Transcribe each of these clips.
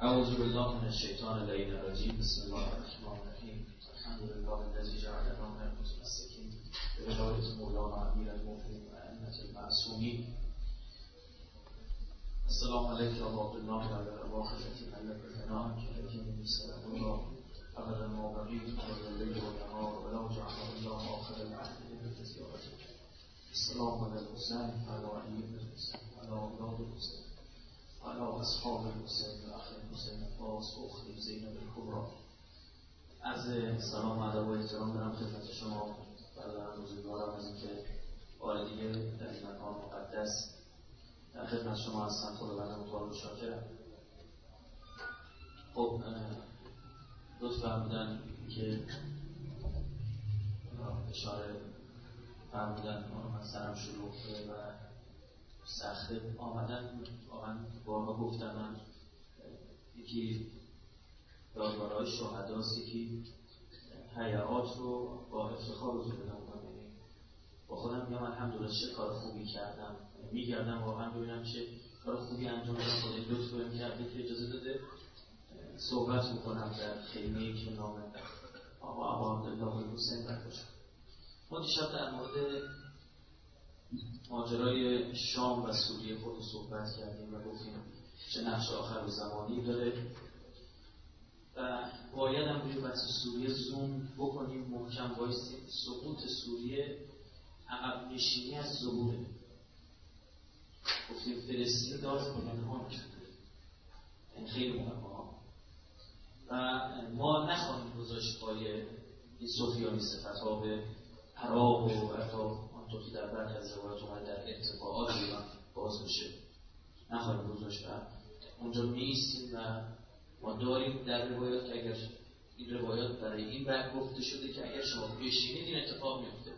اعوذ بالله من الشیطان الرجیم بسم الله الرحمن الرحیم الحمد لله الذی جعل لنا الرحمة السکین برجالة مولانا امیرالمؤمنین و ائمة المعصومین السلام علیکم و رحمة الله و برکاته الکتنا کلیم صلوات الله علی المبارک و اللیل و النهار و لا جعل الله آخر العهد بالتزیارته السلام علی الحسین و علی الحسین و علی اولاد الحسین علا اصحاب حسین و اخر حسین عباس و اخت زینب الکبری. از سلام و ادب و احترام دارم خدمت شما برادران بزرگوارم، از اینکه بار دیگه در این مکان مقدس در خدمت شما هستم. خداوند متعال شاکرم. خب لطف فرمودن که اشاره فرمودن من سرم شلوغه و سخته آمدن بارها گفتم من یکی دادوارهای شهداست، یکی حیعات رو با افتخار رو زده نمونم، یعنی با خودم میگم الحمدلله چه کار خوبی کردم، میگردم واقعا ببینم چه کار خوبی انجام دادم. خدای لطف بهم کرده که اجازه داده صحبت میکنم در خیمه‌ای که نام آقا عبدالله حسین باشم. ما دیشب در مورد ماجرای شام و سوریه خود صحبت کردیم و گفتیم چه نقش آخر زمانی داره و باید هم روی بحث سوریه زوم بکنیم، محکم بایستیم. سقوط سوریه عقب نشینی از ظهوره. گفتیم فلسطین دارد پنهان شده، این خیلی مهمه ها، و ما نخواهیم گذاشت پای این سفیانی صفت‌ها به عراق و حتی تو که در برخی از روایات اومد در ارتفاعات ایران باز میشه، نخواهیم گذاشت و اونجا میایستیم. و ما داریم در روایات که اگر این روایات برای این بر گفته شده که اگر شما بشینید این اتفاق میفته،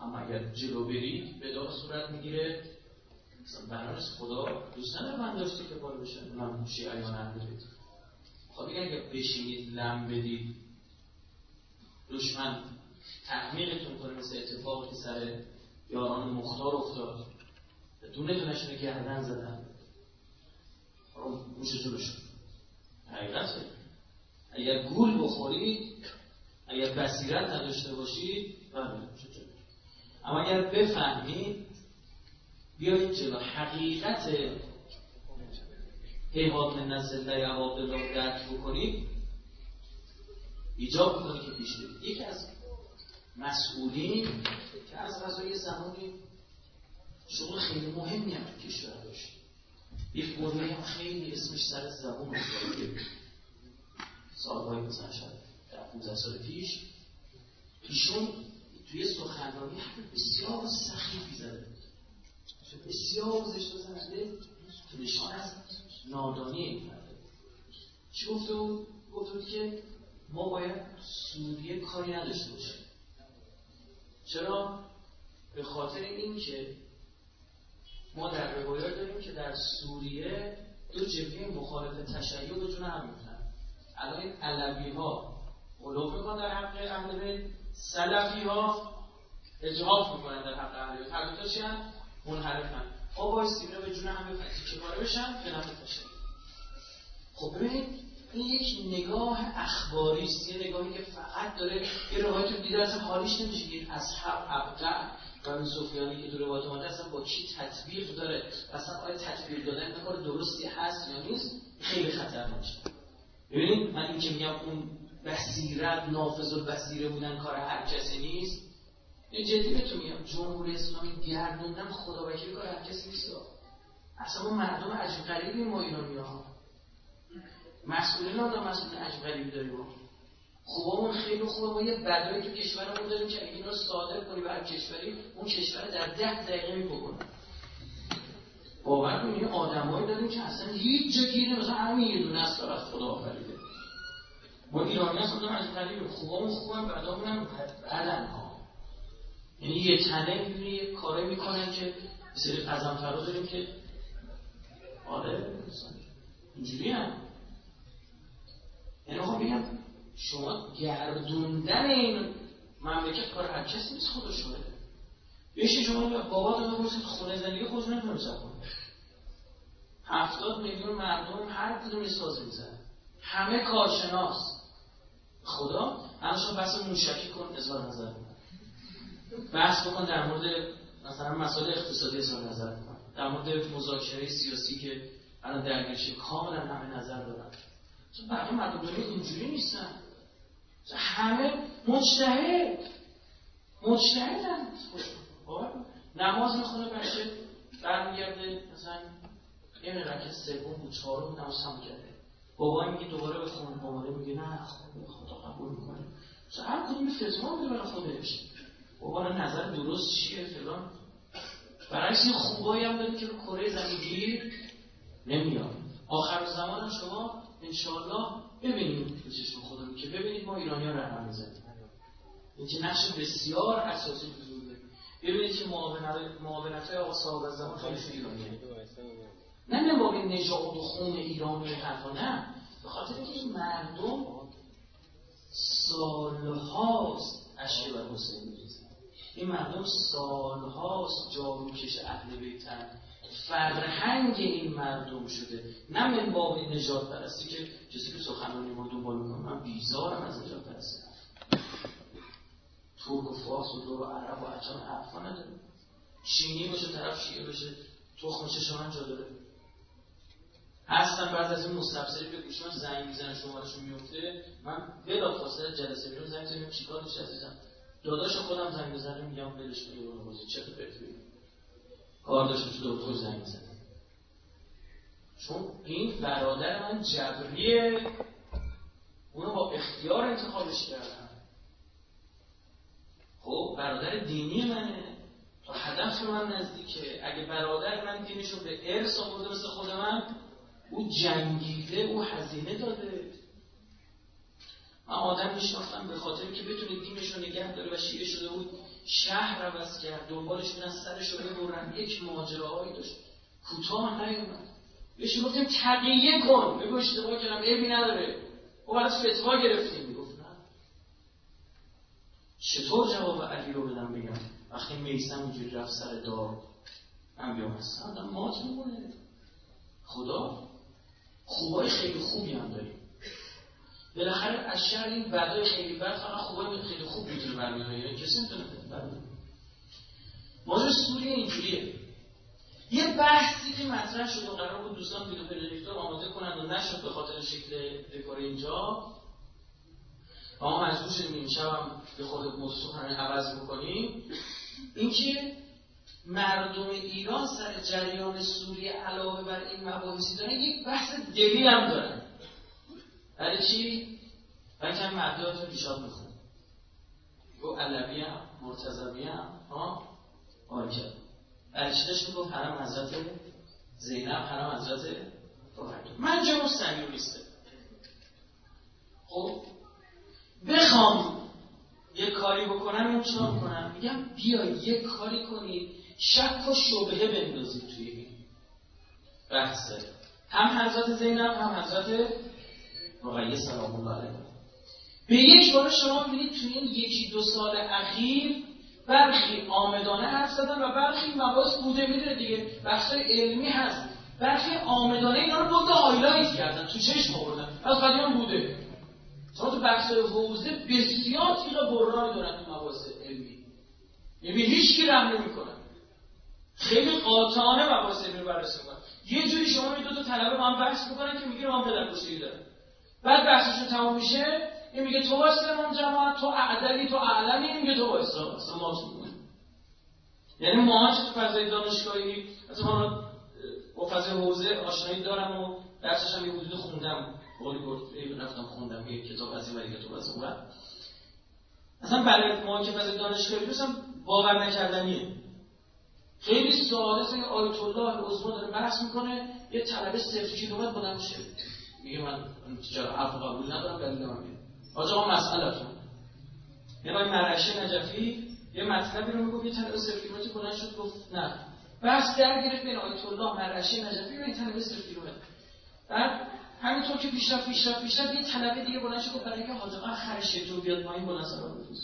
اما اگر جلو برید به دار صورت میگیره. مثلا برنامه‌ریزی خدا دوست نداره من داشته که بالا بشه اونم شیعیان ندارید. خب میگن اگر بشینید لم بدید دشمن تعمیقتون کنه، مثل اتفاقی سر یاران مختار افتاد، دونه دونشونه گردن زدن موشه جلوشون. حقیقته اگر گول بخورید، اگر بصیرت نداشته باشید، اما اگر بفهمید بیایید جلو. حقیقت هیهات من نزله عوابل را درک بکنید، ایجاب میکنه که پیش برید. یکی از مسئولین که از قضای زمانی شغل خیلی مهمی هم تو کشور داشت، یک گروهی هم خیلی اسمش سر زبون افتاده، سالهای مثلا شد در 15 سال پیش، ایشون توی سخنرانی حرف بسیار سخیفی زده، بسیار زشت و زنده که نشان از نادانی این فرده. چی گفته بود؟ گفته بود که ما باید سوریه کاری نداشته باشیم. چرا؟ به خاطر این که ما در روایات داریم که در سوریه دو جبهه مخالف تشیع به جون هم می‌افتند. الان این علوی‌ها غلو می‌کنن در حق اهل بیت، سلفی‌ها اجحاف می‌کنن در حق اهل بیت، هر دوتا چی‌اند؟ منحرفن. ما بایستیم اینا به جون هم بپرن که پاره بشن به نفع تشیع. خب ببینید این یک نگاه اخباری است، یه نگاهی که فقط داره یه روایت رو دیده اصلا حالیش نمیشه. این اصحاب ابدع و این سفیانی که دو روایت اومده اصلا با کی تطبیق داره، اصلا آیا تطبیق دادن این کار درستی هست یا نیست، خیلی خطرناکه. ببینید من این که میگم اون بصیرت نافذ و بصیره بودن کار هر کسی نیست، این جدی بهتون میگم جمهوری اسلامی گردوندن خدا وکیل کار هر کسی نیست. اصلا اون مردم عجیب غریبی ما ایرانی‌ها، مسئولین آدم مسئولین عجب غریبی داریم. خوبامون خیلی خوبه، ما یه بدایی تو کشورمون داریم که این رو صادر کنی به هر کشوری اون کشور در 10 دقیقه می‌کنه. باور کنید آدمایی داریم که اصلا هیچ جا گیر نمی‌کنه، همین یه دونه است از خدا آفریده. ما ایرانی‌ها اصلا عجب غریبیم، خوبامون خوبه، بدامون هم بدن‌ها. یعنی یه تنه می‌بینی یه کاری می‌کنن که سری قزم فرا داریم که آره اینجوریه. یعنی خب بگم شما گردوندن این مملکت کار هر کسی نیست، خدا شده. بشه شما بابا دو بپرسید خونه زندگی خودتون نمی‌تونه کنه. 70 میلیون مردم هر کدوم یه ساز میزنن، همه کارشناس. خدا همشون بحث موشکی کن، اظهار نظر کن، بحث بکن در مورد مثلا مسائل اقتصادی، اظهار نظر کن در مورد مذاکره سیاسی که الان درگیرشه، کاملا همه نظر دارن. چون بقیه مردم دنیا اینجوری نیستن، همه مجتهدن. نماز میخونه بچه، برمیگرده مثلا یه مقدر سوم بود، چهارم نمازم کرده، بابا میگه دوباره بخون، بابا میگه نه خدا قبول میکنه. هر کدوم فتوا میده برای خودش، بابا نظر درست چیه فلان. برعکس خوبایی هم داره که رو کره زمین گیر نمیاد. آخر زمان هم شما انشاءالله ببینید به چشم خدا رو، که ببینید ما ایرانی ها رقم میزنیم، این که نقش بسیار اساسی حضور داره. ببینید که معاونت‌های آقا صاحب زمان خیلیشون ایرانیه، نه به باب نژاد و خون ایران و حرفا، نه، به خاطر اینکه مردم سالهاست اشک بر حسین می‌ریزن. این مردم سالهاست جاروکش اهل بیتن، فرهنگ این مردم شده، نه من باب نژاد پرستی که کسی که سخنرانی ما دنبال می‌کنه. من بیزارم از نژاد پرستی، ترک و فارس و دور و عرب و عجم حرفا نداره. شیعه باشه طرف شیعه باشه، تخمشه شما جا داره. هستم بعد از این مستفسری به گوشم زنگ میزنه، شماره‌شون میفته، من بلافاصله جلسه میرم زنگ میزنم چیکار میشه عزیزم. داداشو خودم زنگ میزنم میگم ولش کن یه روزی چطور بهتری کار داشتم تو دکتر زنگ میزنم، چون این برادر من جبریه، اونو با اختیار انتخابش کردم. خب برادر دینی منه، تا هدف من نزدیکه. اگه برادر من دینشو به ارث آورده مثل خود من، او جنگیده، او هزینه داده. من آدم میشناختم به خاطر که بتونه دینشو نگه داره و شیعه شده بود، شهر عوض کرد، دنبالشون از سرش رو ببرن، یک ماجراهایی داشت، کوتاه نیومد. بهش گفتم تقیه کن، بگو اشتباه کردم، عیبی نداره، او برات فتوا گرفتیم. میگفت نه، چطور جواب علی رو بدم بگم وقتی میثم اونجوری رفت سر دار؟ من بیام هستم مات میمونه. خدا خوبای خیلی خوبی هم داریم، بالاخره از شر این بدای خیلی بد فقط خوبای خیلی خوب میتونه برمیداره، یعنی کسی میتونه برمیداره. موضوع سوریه اینجوریه. یه بحثی که مطرح شد و قرار بود دوستان ویدیو پروژکتور آماده کنند و نشد به خاطر شکل دکور اینجا، اما مجبور شدیم این شب هم به خود موضوع همه عوض بکنیم. اینکه مردم ایران سر جریان سوریه علاوه بر این مباحثی دارن، یک بحث دلیل هم دارن. برای چی؟ برای که هم مردم رو پیشاد میخونن، گفت علوی هم، مرتضوی هم، آنکه برای چی داشت میگفت حرم حضرت زینب، حرم حضرت فاطمه. من جمع صهیونیسته. خب بخوام یک کاری بکنم، این چرا میکنم؟ میگم بیا یک کاری کنید شک و شبهه بندازید توی این بحث، هم حضرت زینب هم حضرت رقیه سلام الله علیها. به یک بار شما ببینید توی این یکی دو سال اخیر برخی عامدانه حرف زدن و برخی مباحث بوده، میدونه دیگه، بحث علمی هست، برخی عامدانه اینا رو بوده هایلایت کردن، تو چشم آوردن، از قدیم هم بوده. شما تو بحث‌های حوزه بسیار تیغ برهانی دارن تو مباحث علمی، یعنی هیچ کی رحم نمی‌کنه، خیلی قاطعانه مباحث علمی بررسی می‌کنن. یه جوری شما می دو طلبه با هم بحث می‌کنن که میگه من پدرکشی دارم، بعد بحثشون تموم میشه، این میگه تو واسه من جماعت، تو اعدلی، تو اعلمی، این میگه تو واسه اصلا ما می‌کنه. یعنی ما تو فضای دانشگاهی اصلا با فضای حوزه آشنایی دارم و درسش هم یه حدود خوندم، ولی گفتم رفتم خوندم یه کتاب از این ولی کتاب از اون. اصلا برای ما که فضای دانشگاهی هستم باور نکردنیه. خیلی ساده است که آیت الله العظمی داره بحث میکنه، یه طلبه 0 کیلومتر بلند میشه میگه من چرا عفو قبول ندارم، دلیل نمیگه. آقا مسئلهتون یعنی مرعشه نجفی یه مطلبی رو میگه، یه طلبه 0 کیلومتر بلند شد گفت نه، بحث درگیره بین آیت الله مرعشه نجفی و این طلبه 0 کیلومتر. بعد همینطور که پیشرفت یه طلبه دیگه بلند شد برای اینکه حاجی آقا خرشه تو بیاد پایین بلند سرا بزنه،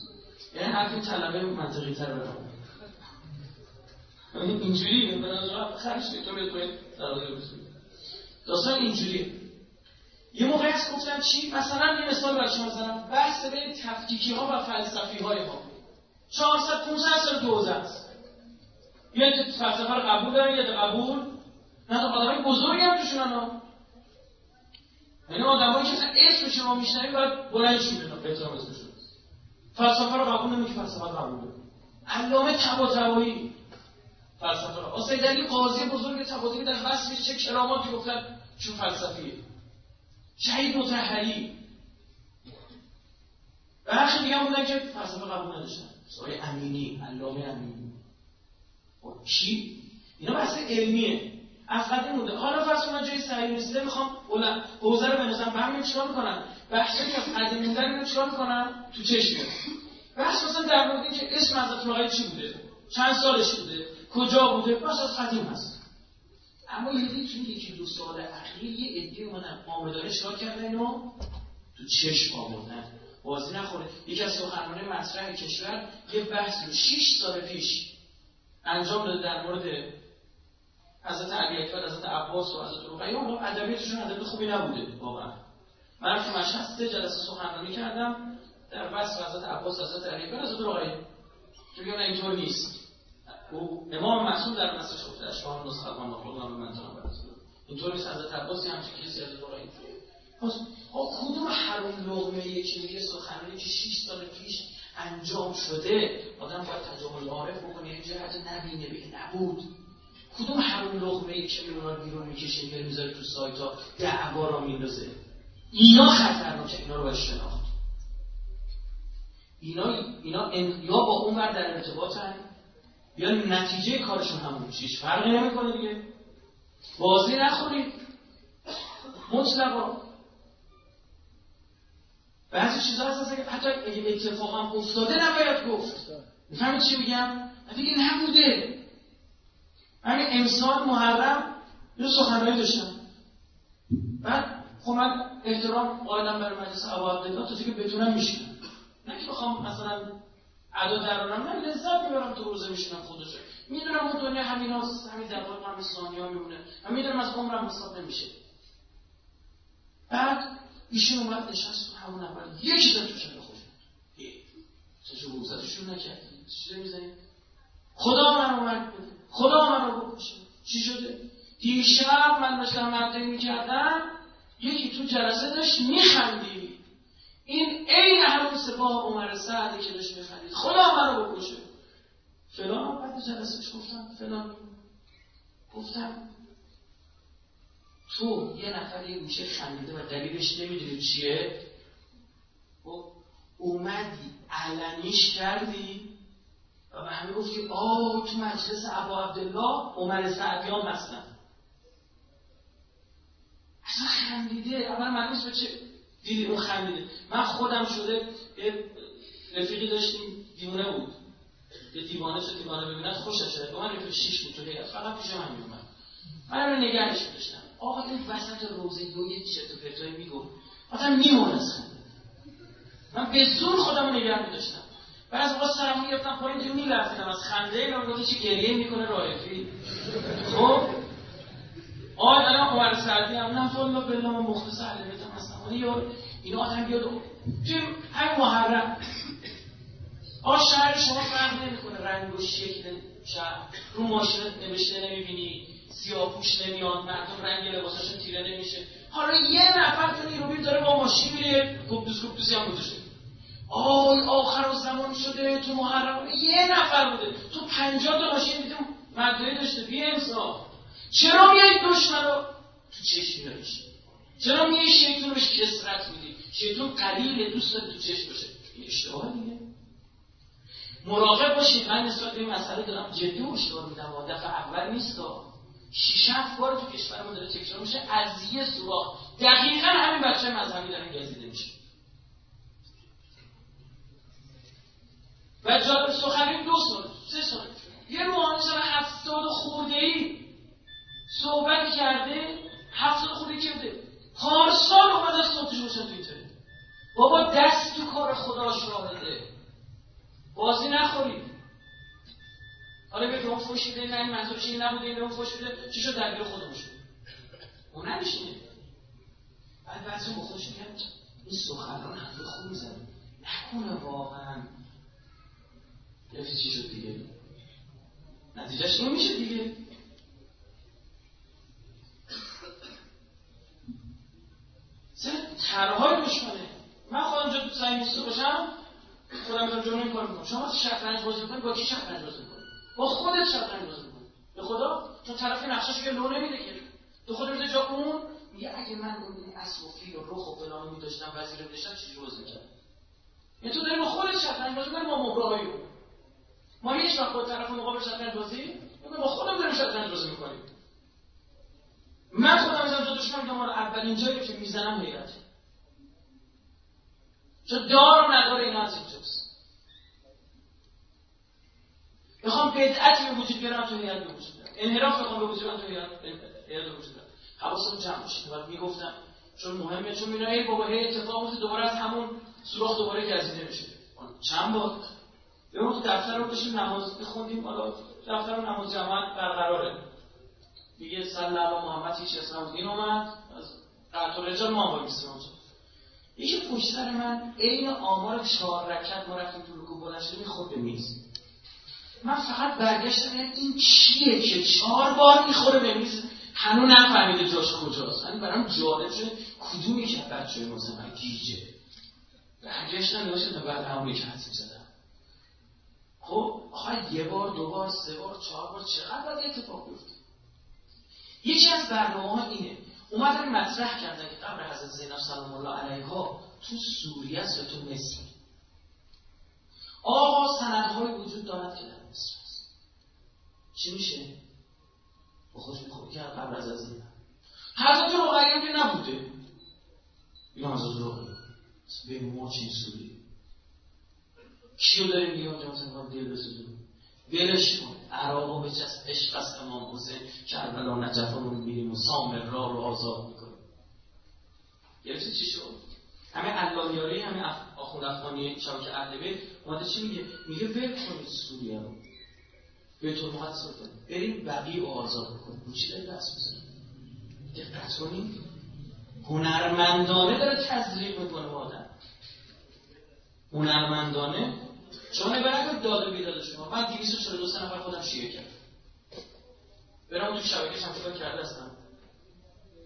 یعنی حرف این طلبه منطقی تر برام اینجوری، من از خرشه تو بیاد پایین سرا بزنه. داستان اینجوریه. یه موقع از گفتم چی؟ مثلا یه مثال برای شما بزنم، بحث بین تفکیکی ها و فلسفی های ما 400-500 سال دوزه است. یه فلسفه رو قبول دارن، یه قبول نه، آدمای بزرگی هم توشون هم، یعنی آدمایی که اسم شما میشنویم باید بلندشون بدن، بهترم اسمشون فلسفه رو قبول نمی که فلسفه رو قبول دارن. علامه طباطبایی فلسفه رو، آسید علی قاضی بزرگ طباطبایی در وصفش چه کراماتی گفتن چون فلسفیه. شهید مطهری و هر خیلی دیگه هم بودن که فلسفه قبول نداشتن. سوری امینی، علامه امینی و چی؟ اینا بحث علمیه از قدر مونده. حالا فرض کنم جای سعی رسیده میخوام حوزه رو بنوزم، به همین چیکار میکنن؟ بحثی از قدر موندن اینو چیکار میکنن؟ تو چشم بحث مثلا در مورد این که اسم حضرت آقای چی بوده؟ چند سالش بوده؟ کجا بوده؟ بحث از قدیم هست. اما یکی دو سال اخیر یه عده‌ای اومدن آمدانه چیکار کردن اینو تو چشم آوردن بازی نخوره. یکی از سخنرانان مطرح کشور یه بحث رو 6 سال پیش انجام داده در مورد حضرت علی اکبر، حضرت عباس و حضرت رقیه. اون ادبیاتشون ادب خوبی نبوده واقعا. من تو مشهد 3 جلسه سخنرانی کردم در بحث حضرت عباس، حضرت علی اکبر، حضرت رقیه که میگن اینطور نیست. او امام معصوم در مسجد گفته اشعار نسخه قانون خدا به من تمام برسه. اینطوری حضرت عباسی هم که کسی از رقیه پس کدوم حرام لقمه یکی میگه سخنرانی که 6 سال پیش انجام شده آدم باید تجاهل عارف بکنه، یه جهت نبینه بگه نبود. کدوم حرام لقمه یکی اونا رو بیرون میکشه میاره میذاره تو سایت ها دعوا را میندازه. اینا خطرناکه، اینا رو باید شناخت. اینا یا با اون ور در ارتباطن یا نتیجه کارشون همون چیز فرقی نمیکنه دیگه. بازی نخورید مطلقا. بعضی چیزا هست که حتی اگه اتفاق هم افتاده نباید گفت. میفهمید چی میگم؟ دیگه نبوده. همین امسال محرم یه سخنرانی داشتم. بعد خب من احترام قائلم برای مجلس عوامدگان تا که بتونم میشینم. نه که بخوام مثلا ادا درارم، نه لذت میبرم تو روزه میشینم خودشه. میدونم اون دنیا همیناست، همین دقایق هم ثانیه‌ها میمونه. من میدونم از عمرم حساب نمیشه. بعد ایشون اومد نشست تو همون اول یکی داد تو چند خود سشو بگذارشون نکردی چیزه میزنید خدا من رو مرد بده، خدا من رو بکشه. چی شده؟ دیشب من داشتم مردمی میکردم، یکی تو جلسه داشت میخندید، این عین همون سپاه عمر سعده که داشت میخندید خدا من رو بکشه فلان. بعد جلسهش گفتم فلان، گفتم تو یه نفر یه گوشه خندیده و دلیلش نمیدونی چیه و اومدی علنیش کردی و به همه گفتی آه تو مجلس ابا عبدالله عمر سعدیان مثلا اصلا خندیده. اول مجلس به چه دیدی اون خندیده؟ من خودم شده یه رفیقی داشتیم دیوانه بود، یه دیوانه شد، دیوانه ببیند خوشش شده. من رفیق 6 بود تو هیئت فقط پیش من میومد، من رو نگهش داشتم. آقا این وسط روزه دویه چطور پرتایی میگم آدم میمونستم. من به زور خودم رو نگه میداشتم. بعض آقا سرمون گرفتم پایین دیگه میلرزیدم از خنده. این رو گفته چه گریه میکنه رایفی. خب آقا الان عمر سعدی هم نه فالله بله من مخلص اهل بیتم هستم. یا این آدم بیاد توی همین محرم آقا شهر شما فرق نمیکنه، رنگ و شکل شهر رو ماشینت نوشته نمیبینی، سیاه‌پوش نمیاد، مردم رنگ لباساشون تیره نمیشه. حالا یه نفر تو نیروبیل داره با ماشین میره گوبدوسی هم گذاشته آی آخر زمان شده تو محرم. یه نفر بوده تو 50 تا ماشین دیدم مردایی داشته بی امسا. چرا میای دشمن رو تو چشم میاریش؟ چرا میای شیطون روش کسرت میدی؟ شیطون قلیل دوست داره تو چشم باشه. این اشتباه دیگه. مراقب باشید. من نسبت به این مسئله دارم جدی هشدار میدم، دفعه اول نیستا، 6-7 بار تو کشورمون داره تکرار میشه از یه سوراخ. دقیقاً همین بچه مذهبی دارن گزیده میشه. و جالب سخنرانی 2 سال 3 سال یه روحانی سال 70 خورده‌ای صحبت کرده، 70 خورده‌ای کرده. پارسال اومد از صوتش روشن توییتره بابا دست تو کار خداش را بده، بازی نخورید. حالا بگه اون فوش میده، نه این منظورش این نبوده، این به اون فوش میده، چی شد درگیر خودمون شد. اون نمیشینه. بعد بحث این سخنان خیلی خوب زن نکنه واقعا یعنی چی شد دیگه؟ نتیجهش این میشه دیگه. سر ترهای دشمنه. من خودم جد سعی میسته باشم خودم دارم جنون کار میکنم. شما شطرنج بازی کنید با کی شطرنج بازی کنید؟ با خودت شطرنج بازی کنید. به خدا تو طرف نقشش که لو نمیده که تو خودت میذاری جا اون میگه اگه من اون اسب و فیل و رخ و فلان می‌داشتم وزیر می‌داشتم چه جوری بازی می‌کردم. یعنی تو داری با خودت شطرنج بازی می‌کنی با مبرهای اون. ما هیچ وقت با طرف مقابل شطرنج بازی با خودم داریم شطرنج بازی می‌کنیم. من خودم میذارم جا دشمن که ما رو اولین جایی که میزنم میرد چون دارم نداره. این از اینجاست میخوام بدعتی به وجود بیارم تو هیئت به وجود بیارم، انحراف میخوام به وجود بیارم تو هیئت به وجود بیارم. حواستون جمع باشید. باید میگفتم چون مهمه، چون میرم ای بابا هی اتفاق میفته دوباره از همون سوراخ دوباره گزیده میشه. چند بار یه وقت دفتر رو بشیم نماز بخوندیم، حالا دفتر رو نماز جماعت برقراره دیگه. صلی الله محمد هیچ اسلام دین اومد از قطع رجال ما با میستم اونجا. یکی پشت سر من عین آمار 4 رکعت ما رفتیم تو رکوع بلند شدیم خود به میز. من فقط برگشتم این چیه که 4 بار میخوره به میز هنوز نفهمیده جاش کجاست. من برام جالب شد کدوم یکی از بچه‌های واسه من گیجه. برگشتم نوشتم بعد همونی که حساب زدم. خب آخه 1 بار 2 بار 3 بار 4 بار چقدر باید اتفاق بیفته؟ یکی از برنامه‌ها اینه. اومدن مطرح کردن که قبر حضرت زینب سلام الله علیها تو سوریه است یا تو مصر؟ آقا سندهای وجود دارد که در مصر است. چی میشه؟ با خودش میخوره که قبر حضرت زینب حضرت رقیه که نبوده. اینا حضرت رقیه به موچین سوریه کیو داریم میگه اونجا مثلا میخوام دل بسوزونم بلش کن. عراقو بچست، عشق از امام حسین کربلا نجف رو میریم و سامرا رو آزاد میکنیم. گرفتی چی شد؟ همه علاویاری همه آخوند افغانی شبکه اهل بیت اومده چی میگه؟ میگه ول کنید سوریه رو بیت المقدس رو بریم بقیع رو آزاد میکنیم. اون چی داری دست بزنیم؟ دقت کنیم هنرمندانه داره تزریق میکنه با آدم. هنرمندانه شما نبرنگو داد و بیداد شما. من 242 نفر خودم شیعه کردم. برام تو شبکه شمفیقا کرده هستم.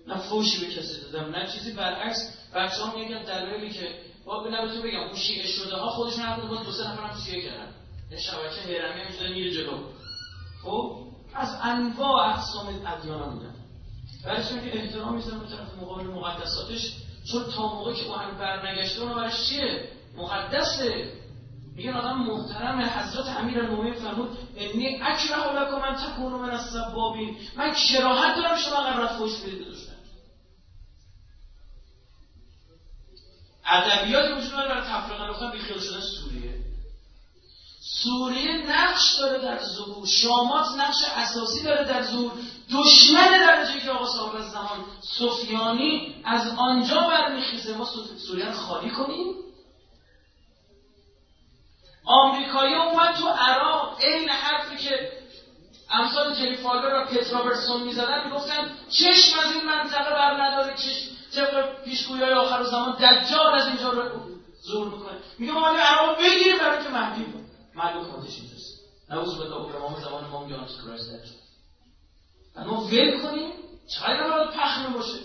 نه فوشی به کسی دادم نه چیزی، برعکس بچه ها میگن دلایلی که باید نه بهتون بگم اون شیعه شده ها خودشون هم بود. 2 نفر هم شیعه کردن. این شبکه هرمی هم شده میره جلو. خب از انواع اقسام ادیان ها میدن برای چون که احترام میزنم به طرف مقابل مقدساتش. چون تا موقع که اون برنگشته اون برش چیه؟ مقدسه. میگن آدم محترم. حضرت امیرالمومنین فرمود انی اکره لکم ان تکونوا من السبابین. من کراهت دارم شما قرارت فحش بدید به دشمن. ادبیاتی وجود داره برای تفرقه گفتن بیخیال شدن سوریه. سوریه نقش داره در ظهور، شامات نقش اساسی داره در ظهور. دشمن در جایی که آقا صاحب زمان سفیانی از آنجا برمیخیزه ما سوریه رو خالی کنیم. آمریکایی اومد تو عراق این حرفی که امثال جلیفالبر و پترابرسون میزدن میگفتن چشم از این منطقه بر نداره. طبق پیشگویی‌های آخر زمان دجال از اینجا رو ظهور میکنه. میگه ما باید عراق بگیریم برای که مهدی ملوک آتش می‌رسه. نعوذ بالله اوبرام زمان ما میگه آنتی کرایست دجال. بعد ما ول کنیم چقدر باید پخمه باشه.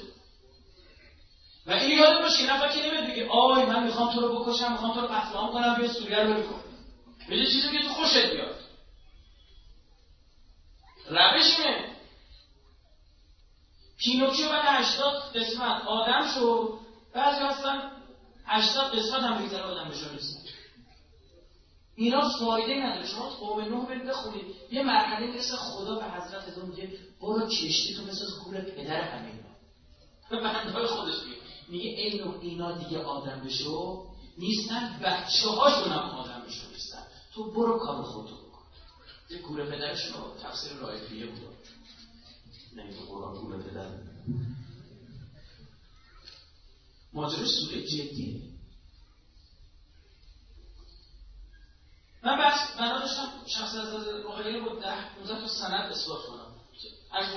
و این یاد باشه که نفر که نمید بگه آی من میخوام تو رو بکشم، میخوام تو رو قتلعام کنم، بیا سوریه رو بکن. میگه چیزی که تو خوشت بیاد. روش اینه. پینوکیو بعد 80 قسمت آدم شو. بعضی هستن 80 قسمت هم بیشتر آدم بشن رسید. اینا فایده نداره. شما قوم نوح برید بخونید. یه مرحله مثل خدا به حضرتتون میگه برو کشتی تو مثل گور پدر همین. به بندهای خودش میگه اینا دیگه آدم بشو نیستن، بچه هاشون هم آدم بشو نیستن، تو برو کار خودتو بکن. یه گوره پدرشون تفسیر رایفیه بود نمیده قرآن گوره پدر. ماجرای سوریه جدیه. من بس داشتم شخص از رقیه رو 10-15 تا سند اثبات کنم.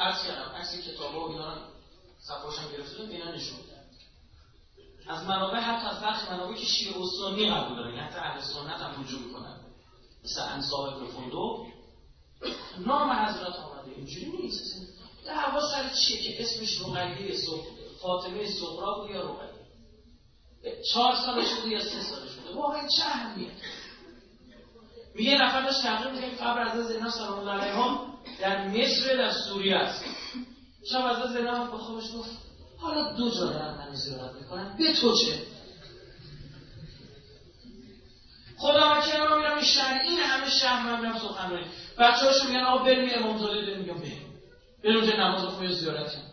عرض کردم عکس کتابا و اینا رو صفحاشم گرفته و اینا نشون میدن. از منابع، حتی از بخش منابعی که شیعه و سنی قبول دارن، حتی اهل سنت هم رجوع میکنن، مثل انصار ابن فندق نام حضرت آمده، اینجوری نیست. در هوا سر چیه که اسمش رقیه فاطمه صغرا بود یا رقیه، 4 سالش بود یا 3 سالش بود، واقعا چه اهمیت. میگه نفر داشت تحقیق میکنیم قبر از زینب سلام الله علیها در مصر در سوریه است. شب از زینب با خوابش گفت حالا 2 جا دارم منو زیارت میکنم، به تو چه؟ خدا وکیلا من میرم این شهر، این همه شهر من میرم سخنرانی، بچه‌هاشو میگن آقا بریم امامزاده بریم، میگم بریم اونجا نماز خونی و زیارت کنیم.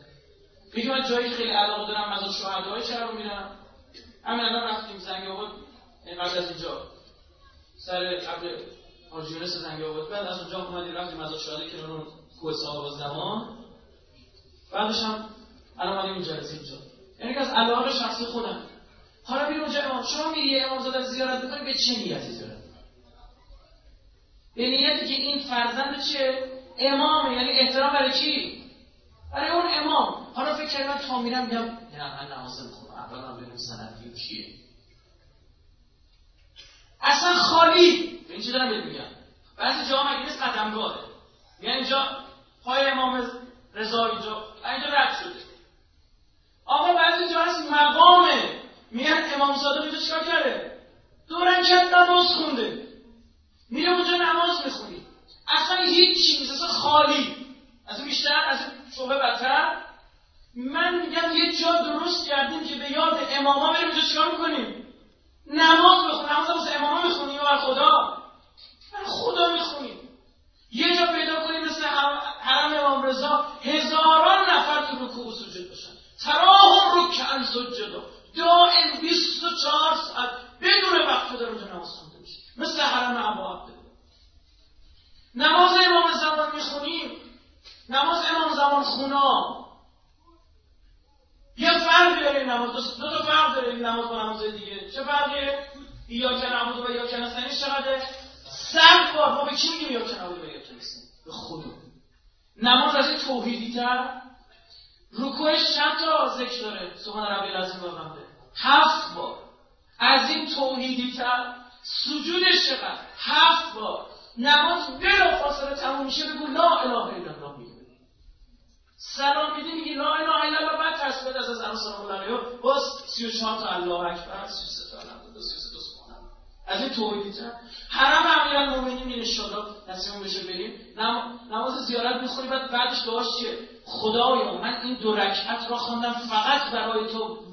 میگه من جایی خیلی علاقه دارم، مزار شهدای چرا میرم؟ همین الان رفتیم زنگ آباد، بعد از اینجا سر قبل حاجی یونس زنگ آباد، بعد از اونجا اومدیم رفتیم مزار شهدای کنار کوه صاحب زمان، بعدش هم الان اومدیم اونجا اینجا. یعنی از علاقه شخصی خودم. حالا میرم اونجا امام شما میگه امامزاده زیارت می‌کنی، به چه نیتی زیارت؟ به نیتی که این فرزند چه امام، یعنی احترام برای کی؟ برای اون امام. حالا فکر کردم تا میرم میگم نه من نماز میخونم، اولا من ببینم سندی کیه. اصلا خالی. این چه دارم میگم؟ بعضی جاها مگه نیست قدمگاهه. میگن اینجا پای امام رضا اینجا رد شده. آقا بعضی جاها هست مقامه. میگن امامزاده اینجا چیکار کرده؟ 2 رکعت نماز خونده. میره اونجا نماز میخونه. اصلا هیچ چیز، اصلا خالی. از اون بیشتر، از شعبه بدتر. من میگم یه جا درست کردیم که به یاد اماما بریم، اونجا چیکار میکنیم؟ نماز بخونیم، نماز واسه اماما میخونیم یا خدا؟ برای خدا میخونیم. یه جا پیدا کنیم مثل حرم امام رضا 1000 نفر تو رکوع و سجود باشن. تراهم رکعا سجدا. دائم 24 ساعت بدون وقفه در اونجا نماز خونده میشه. مثل حرم ابوعبد. نماز امام زمان میخونیم، نماز امام زمان خونا یه فرق داره. نماز دو تا فرق داره، این نماز با نماز دیگه چه فرقیه؟ ایاک نعبد و ایاک نستعین چقدره؟ 100 بار. ما به کی میگیم ایاک نعبد و ایاک نستعین؟ به خدا. نماز از این توحیدی تر، رکوعش 7 تا ذکر داره، سبحان ربی العظیم و حمده 7 بار. از این توحیدی تر سجودش چقدر؟ 7 بار. نماز بلافاصله تموم میشه بگو لا اله الا الله، میگه سلام میدی میگی لا اله الا الله، بعد تسبیح از زمان سلام الله علیه باز 34 تا الله اکبر، 33 تا الحمدلله، 33 تا سبحان الله. از این توحیدی تر. حرم امیرالمومنین میره شدا نصیبمون بشه بریم نماز زیارت میخونی، بعدش دعاش چیه؟ خدایا من این 2 رکعت را خواندم فقط برای تو.